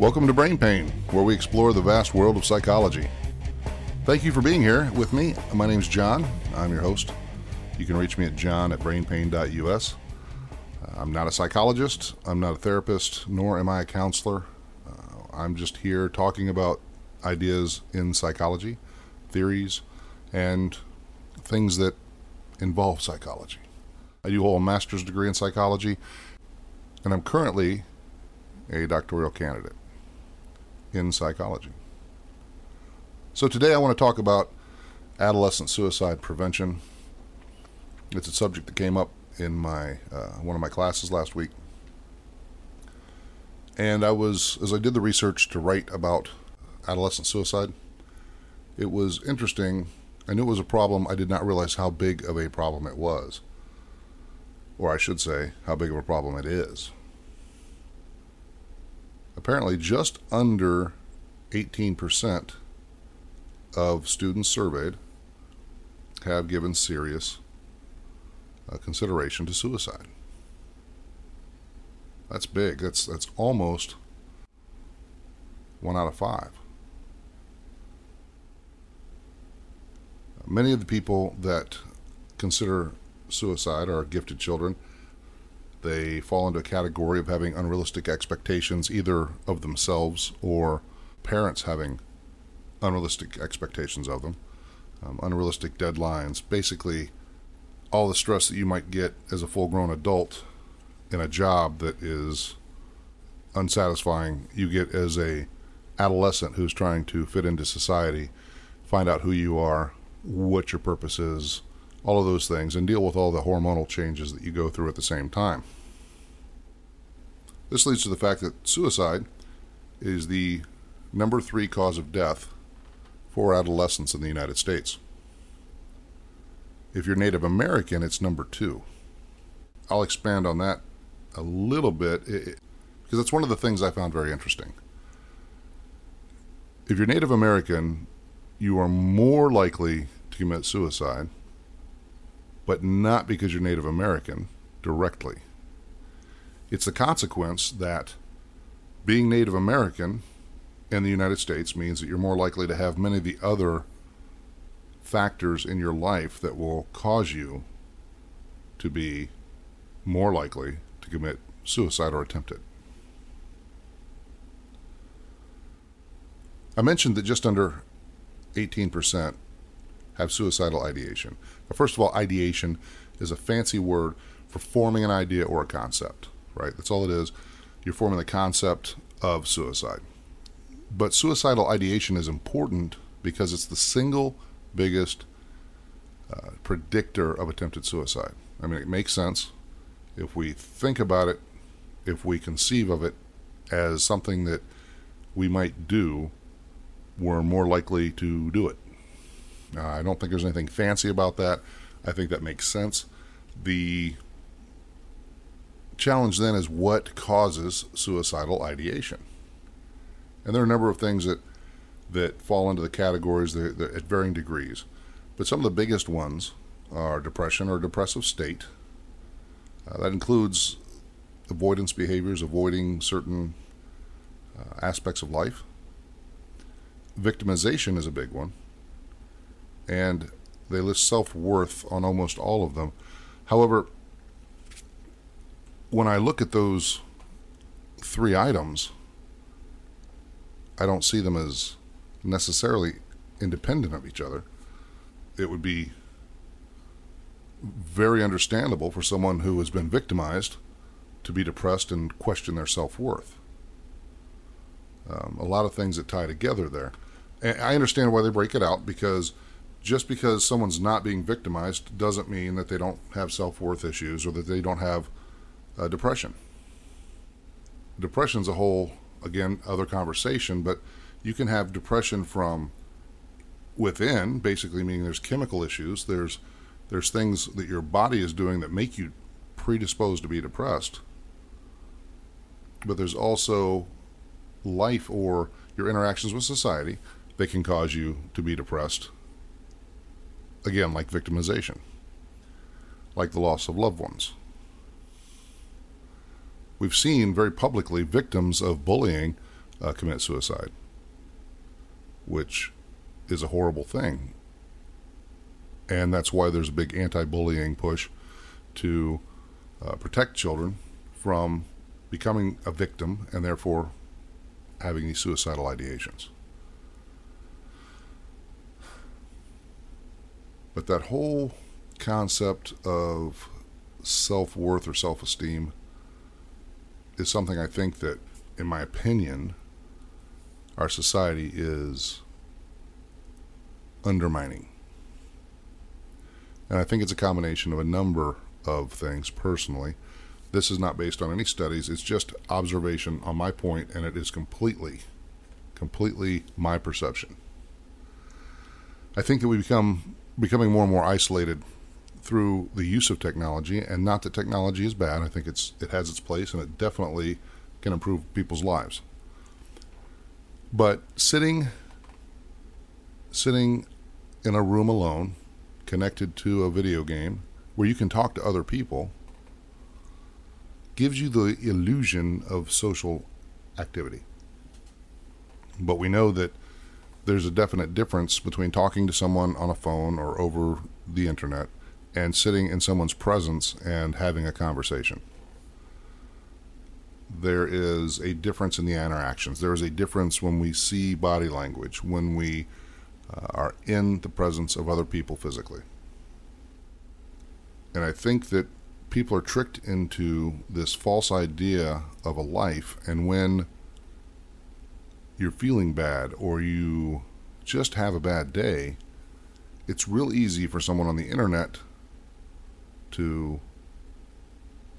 Welcome to Brain Pain, where we explore the vast world of psychology. Thank you for being here with me. My name's John. I'm your host. You can reach me at john@brainpain.us. I'm not a psychologist. I'm not a therapist, nor am I a counselor. I'm just here talking about ideas in psychology, theories, and things that involve psychology. I do hold a master's degree in psychology, and I'm currently a doctoral candidate in psychology. So today I want to talk about adolescent suicide prevention. It's a subject that came up in my one of my classes last week. And I was, as I did the research to write about adolescent suicide, it was interesting. I knew it was a problem. I did not realize how big of a problem it was. Or I should say, how big of a problem it is. Apparently, just under 18% of students surveyed have given serious consideration to suicide. That's big. That's almost 1 out of 5. Many of the people that consider suicide are gifted children. They fall into a category of having unrealistic expectations, either of themselves or parents having unrealistic expectations of them, unrealistic deadlines. Basically, all the stress that you might get as a full-grown adult in a job that is unsatisfying, you get as a adolescent who's trying to fit into society, find out who you are, what your purpose is, all of those things, and deal with all the hormonal changes that you go through at the same time. This leads to the fact that suicide is the number 3 cause of death for adolescents in the United States. If you're Native American, it's number 2. I'll expand on that a little bit, because that's one of the things I found very interesting. If you're Native American, you are more likely to commit suicide, but not because you're Native American directly. It's the consequence that being Native American in the United States means that you're more likely to have many of the other factors in your life that will cause you to be more likely to commit suicide or attempt it. I mentioned that just under 18% have suicidal ideation. Now, first of all, ideation is a fancy word for forming an idea or a concept, right? That's all it is. You're forming the concept of suicide. But suicidal ideation is important because it's the single biggest predictor of attempted suicide. I mean, it makes sense if we think about it, if we conceive of it as something that we might do, we're more likely to do it. I don't think there's anything fancy about that. I think that makes sense. The challenge then is what causes suicidal ideation. And there are a number of things that fall into the categories that at varying degrees. But some of the biggest ones are depression or depressive state. That includes avoidance behaviors, avoiding certain aspects of life. Victimization is a big one. And they list self-worth on almost all of them. However, when I look at those 3 items, I don't see them as necessarily independent of each other. It would be very understandable for someone who has been victimized to be depressed and question their self-worth. A lot of things that tie together there. And I understand why they break it out, because just because someone's not being victimized doesn't mean that they don't have self-worth issues or that they don't have depression. Depression's a whole, again, other conversation, but you can have depression from within, basically meaning there's chemical issues, there's things that your body is doing that make you predisposed to be depressed. But there's also life or your interactions with society that can cause you to be depressed. Again, like victimization, like the loss of loved ones. We've seen very publicly victims of bullying commit suicide, which is a horrible thing. And that's why there's a big anti-bullying push to protect children from becoming a victim and therefore having these suicidal ideations. But that whole concept of self-worth or self-esteem is something I think that, in my opinion, our society is undermining. And I think it's a combination of a number of things personally. This is not based on any studies. It's just observation on my point, and it is completely my perception. I think that we becoming more and more isolated through the use of technology, and not that technology is bad. I think it has its place, and it definitely can improve people's lives. But sitting in a room alone, connected to a video game where you can talk to other people, gives you the illusion of social activity. But we know that there's a definite difference between talking to someone on a phone or over the internet and sitting in someone's presence and having a conversation. There is a difference in the interactions. There is a difference when we see body language, when we are in the presence of other people physically. And I think that people are tricked into this false idea of a life, and when you're feeling bad or you just have a bad day, it's real easy for someone on the internet to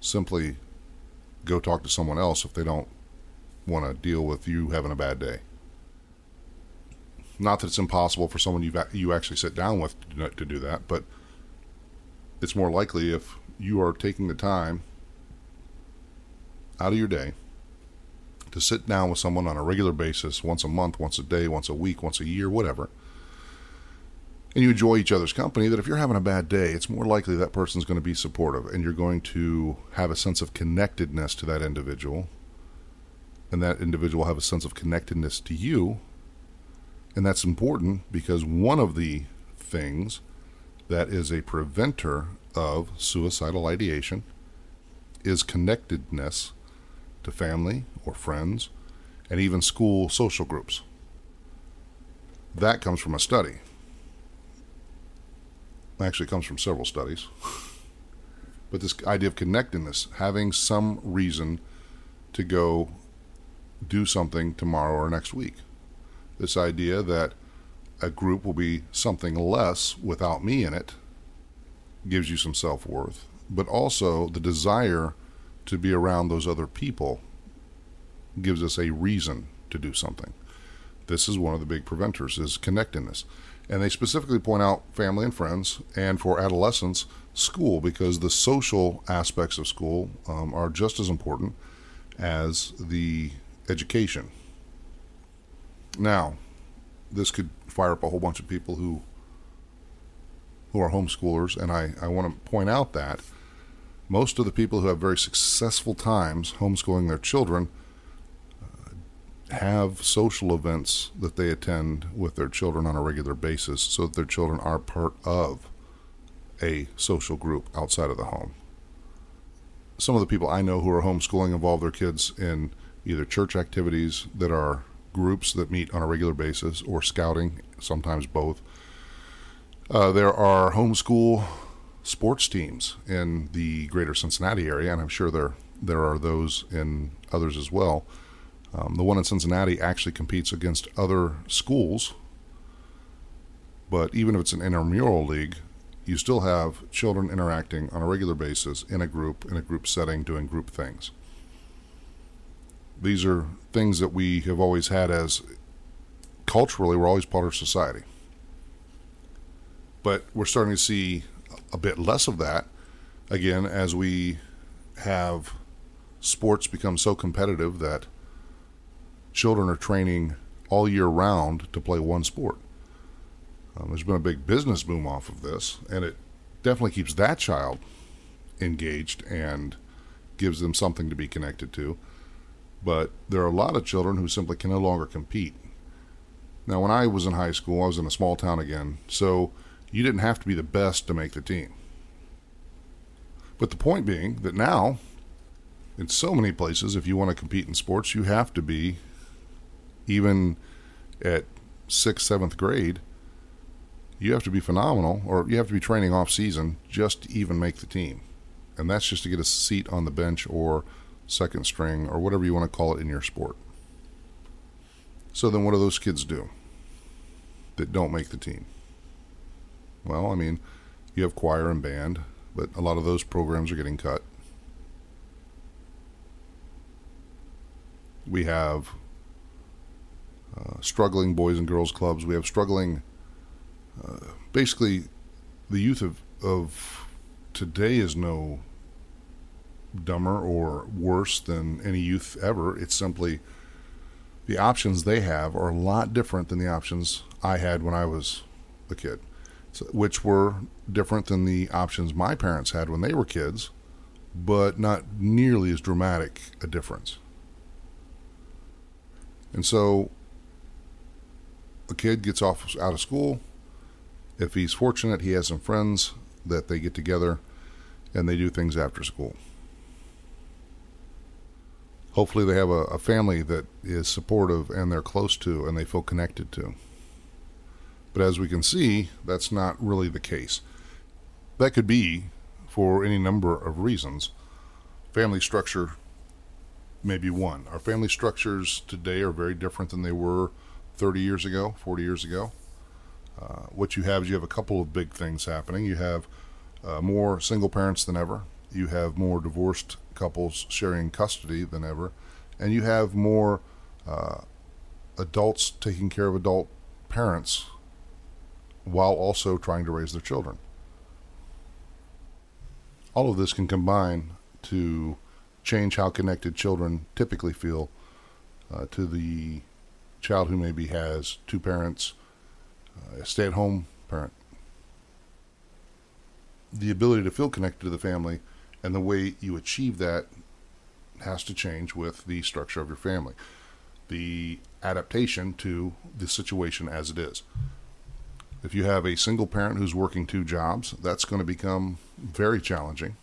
simply go talk to someone else if they don't want to deal with you having a bad day. Not that it's impossible for someone you actually sit down with to do that, but it's more likely if you are taking the time out of your day to sit down with someone on a regular basis, once a month, once a day, once a week, once a year, whatever, and you enjoy each other's company, that if you're having a bad day, it's more likely that person's going to be supportive, and you're going to have a sense of connectedness to that individual, and that individual will have a sense of connectedness to you. And that's important, because one of the things that is a preventer of suicidal ideation is connectedness to family or friends, and even school social groups. That comes from a study. Actually, it comes from several studies. But this idea of connectedness, having some reason to go do something tomorrow or next week. This idea that a group will be something less without me in it gives you some self-worth, but also the desire to be around those other people gives us a reason to do something. This is one of the big preventers, is connectedness. And they specifically point out family and friends, and for adolescents, school, because the social aspects of school are just as important as the education. Now, this could fire up a whole bunch of people who are homeschoolers, and I want to point out that most of the people who have very successful times homeschooling their children have social events that they attend with their children on a regular basis, so that their children are part of a social group outside of the home. Some of the people I know who are homeschooling involve their kids in either church activities that are groups that meet on a regular basis, or scouting, sometimes both. There are homeschool sports teams in the greater Cincinnati area, and I'm sure there are those in others as well. The one in Cincinnati actually competes against other schools, but even if it's an intramural league, you still have children interacting on a regular basis in a group setting, doing group things. These are things that we have always had as, culturally, we're always part of society. But we're starting to see a bit less of that, again, as we have sports become so competitive that children are training all year round to play one sport. There's been a big business boom off of this, and it definitely keeps that child engaged and gives them something to be connected to. but there are a lot of children who simply can no longer compete. Now, when I was in high school, I was in a small town again, so you didn't have to be the best to make the team. But the point being that now, in so many places, if you want to compete in sports, you have to be, even at 6th, 7th grade, you have to be phenomenal, or you have to be training off-season just to even make the team. And that's just to get a seat on the bench or second string or whatever you want to call it in your sport. So then what do those kids do that don't make the team? Well, I mean, you have choir and band, but a lot of those programs are getting cut. We have struggling boys and girls clubs. We have struggling, basically, the youth of today is no dumber or worse than any youth ever. It's simply the options they have are a lot different than the options I had when I was a kid, which were different than the options my parents had when they were kids, but not nearly as dramatic a difference. And so a kid gets out of school. If he's fortunate, he has some friends that they get together and they do things after school. Hopefully they have a family that is supportive and they're close to and they feel connected to. But as we can see, that's not really the case. That could be for any number of reasons. Family structure may be one. Our family structures today are very different than they were 30 years ago, 40 years ago. What you have a couple of big things happening. You have more single parents than ever. You have more divorced couples sharing custody than ever. And you have more adults taking care of adult parents while also trying to raise their children. All of this can combine to change how connected children typically feel to the child who maybe has two parents, a stay-at-home parent. The ability to feel connected to the family and the way you achieve that has to change with the structure of your family, the adaptation to the situation as it is. If you have a single parent who's working two jobs, that's going to become very challenging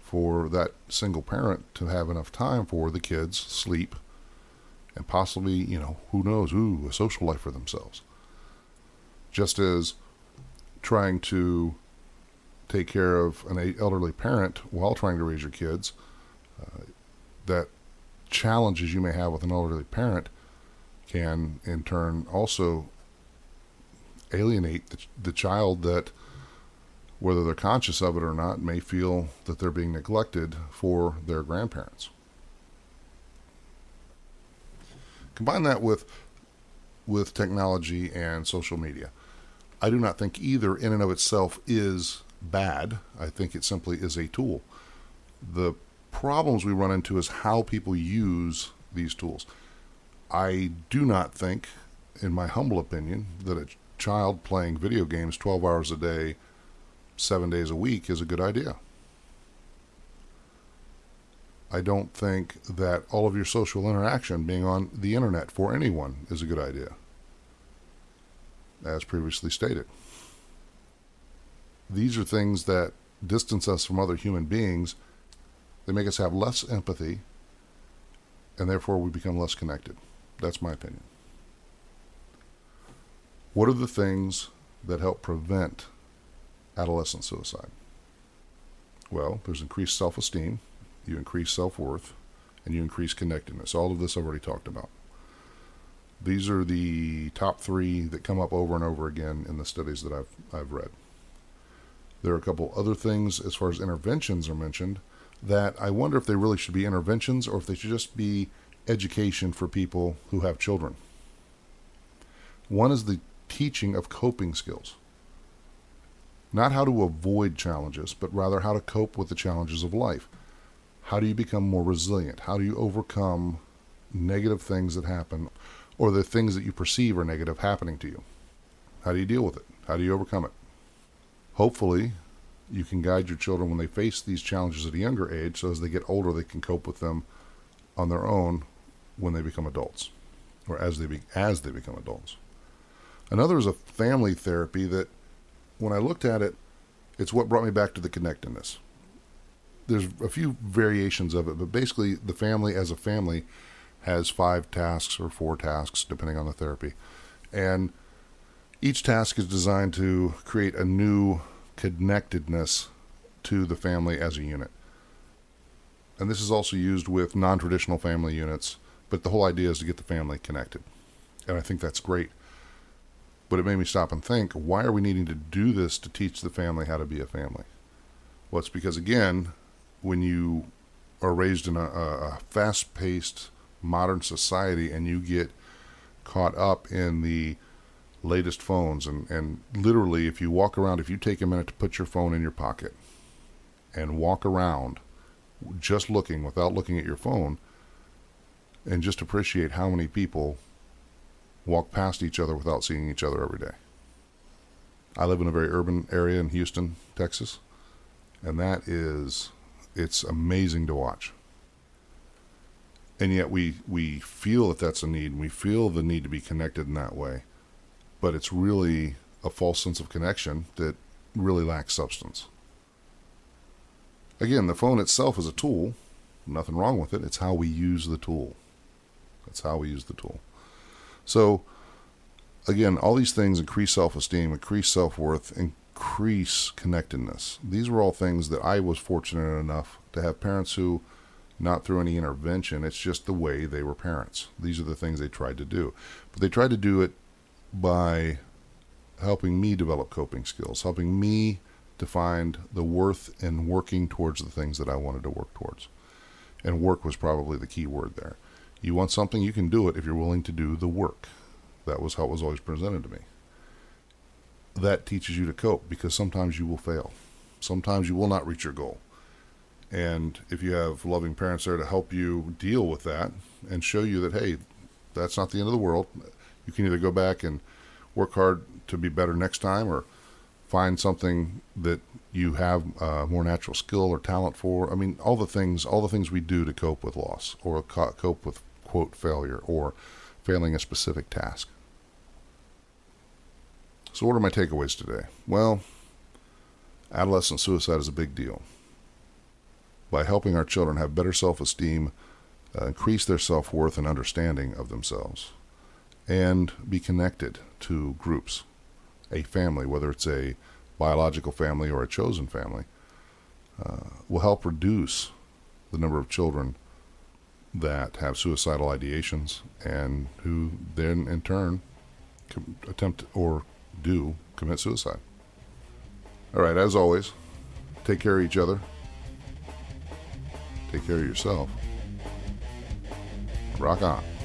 for that single parent to have enough time for the kids, sleep, and possibly, who knows, a social life for themselves. Just as trying to take care of an elderly parent while trying to raise your kids, that challenges you may have with an elderly parent can in turn also alienate the child that, whether they're conscious of it or not, may feel that they're being neglected for their grandparents. Combine that with technology and social media. I do not think either in and of itself is bad. I think it simply is a tool. The problems we run into is how people use these tools. I do not think, in my humble opinion, that a child playing video games 12 hours a day, 7 days a week is a good idea. I don't think that all of your social interaction being on the internet for anyone is a good idea, as previously stated. These are things that distance us from other human beings. They make us have less empathy, and therefore we become less connected. That's my opinion. What are the things that help prevent adolescent suicide? Well, there's increased self-esteem. You increase self-worth, and you increase connectedness. All of this I've already talked about. These are the top three that come up over and over again in the studies that I've read. There are a couple other things as far as interventions are mentioned that I wonder if they really should be interventions or if they should just be education for people who have children. One is the teaching of coping skills. Not how to avoid challenges, but rather how to cope with the challenges of life. How do you become more resilient? How do you overcome negative things that happen or the things that you perceive are negative happening to you? How do you deal with it? How do you overcome it? Hopefully, you can guide your children when they face these challenges at a younger age so as they get older they can cope with them on their own when they become adults, or as they become adults. Another is a family therapy that, when I looked at it, it's what brought me back to the connectedness. There's a few variations of it, but basically the family as a family has 5 tasks or 4 tasks, depending on the therapy. And each task is designed to create a new connectedness to the family as a unit. And this is also used with non-traditional family units, but the whole idea is to get the family connected. And I think that's great. But it made me stop and think, why are we needing to do this to teach the family how to be a family? Well, it's because, again, when you are raised in a fast-paced modern society and you get caught up in the latest phones, and literally, if you walk around, if you take a minute to put your phone in your pocket and walk around just looking without looking at your phone, and just appreciate how many people walk past each other without seeing each other every day. I live in a very urban area in Houston, Texas, and it's amazing to watch. And yet we feel that that's a need, and we feel the need to be connected in that way, but it's really a false sense of connection that really lacks substance. Again, the phone itself is a tool. Nothing wrong with it. It's how we use the tool. That's how we use the tool. So, again, all these things increase self-esteem, increase self-worth, increase connectedness. These were all things that I was fortunate enough to have parents who, not through any intervention, it's just the way they were parents. These are the things they tried to do. But they tried to do it by helping me develop coping skills, helping me to find the worth in working towards the things that I wanted to work towards. And work was probably the key word there. You want something, you can do it if you're willing to do the work. That was how it was always presented to me. That teaches you to cope, because sometimes you will fail. Sometimes you will not reach your goal. And if you have loving parents there to help you deal with that and show you that, hey, that's not the end of the world. You can either go back and work hard to be better next time, or find something that you have more natural skill or talent for. I mean, all the things we do to cope with loss, or cope with, quote, failure, or failing a specific task. So what are my takeaways today? Well, adolescent suicide is a big deal. By helping our children have better self-esteem, increase their self-worth and understanding of themselves, and be connected to groups, a family, whether it's a biological family or a chosen family, will help reduce the number of children that have suicidal ideations, and who then in turn attempt or do commit suicide. All right, as always, take care of each other. Take care of yourself. Rock on.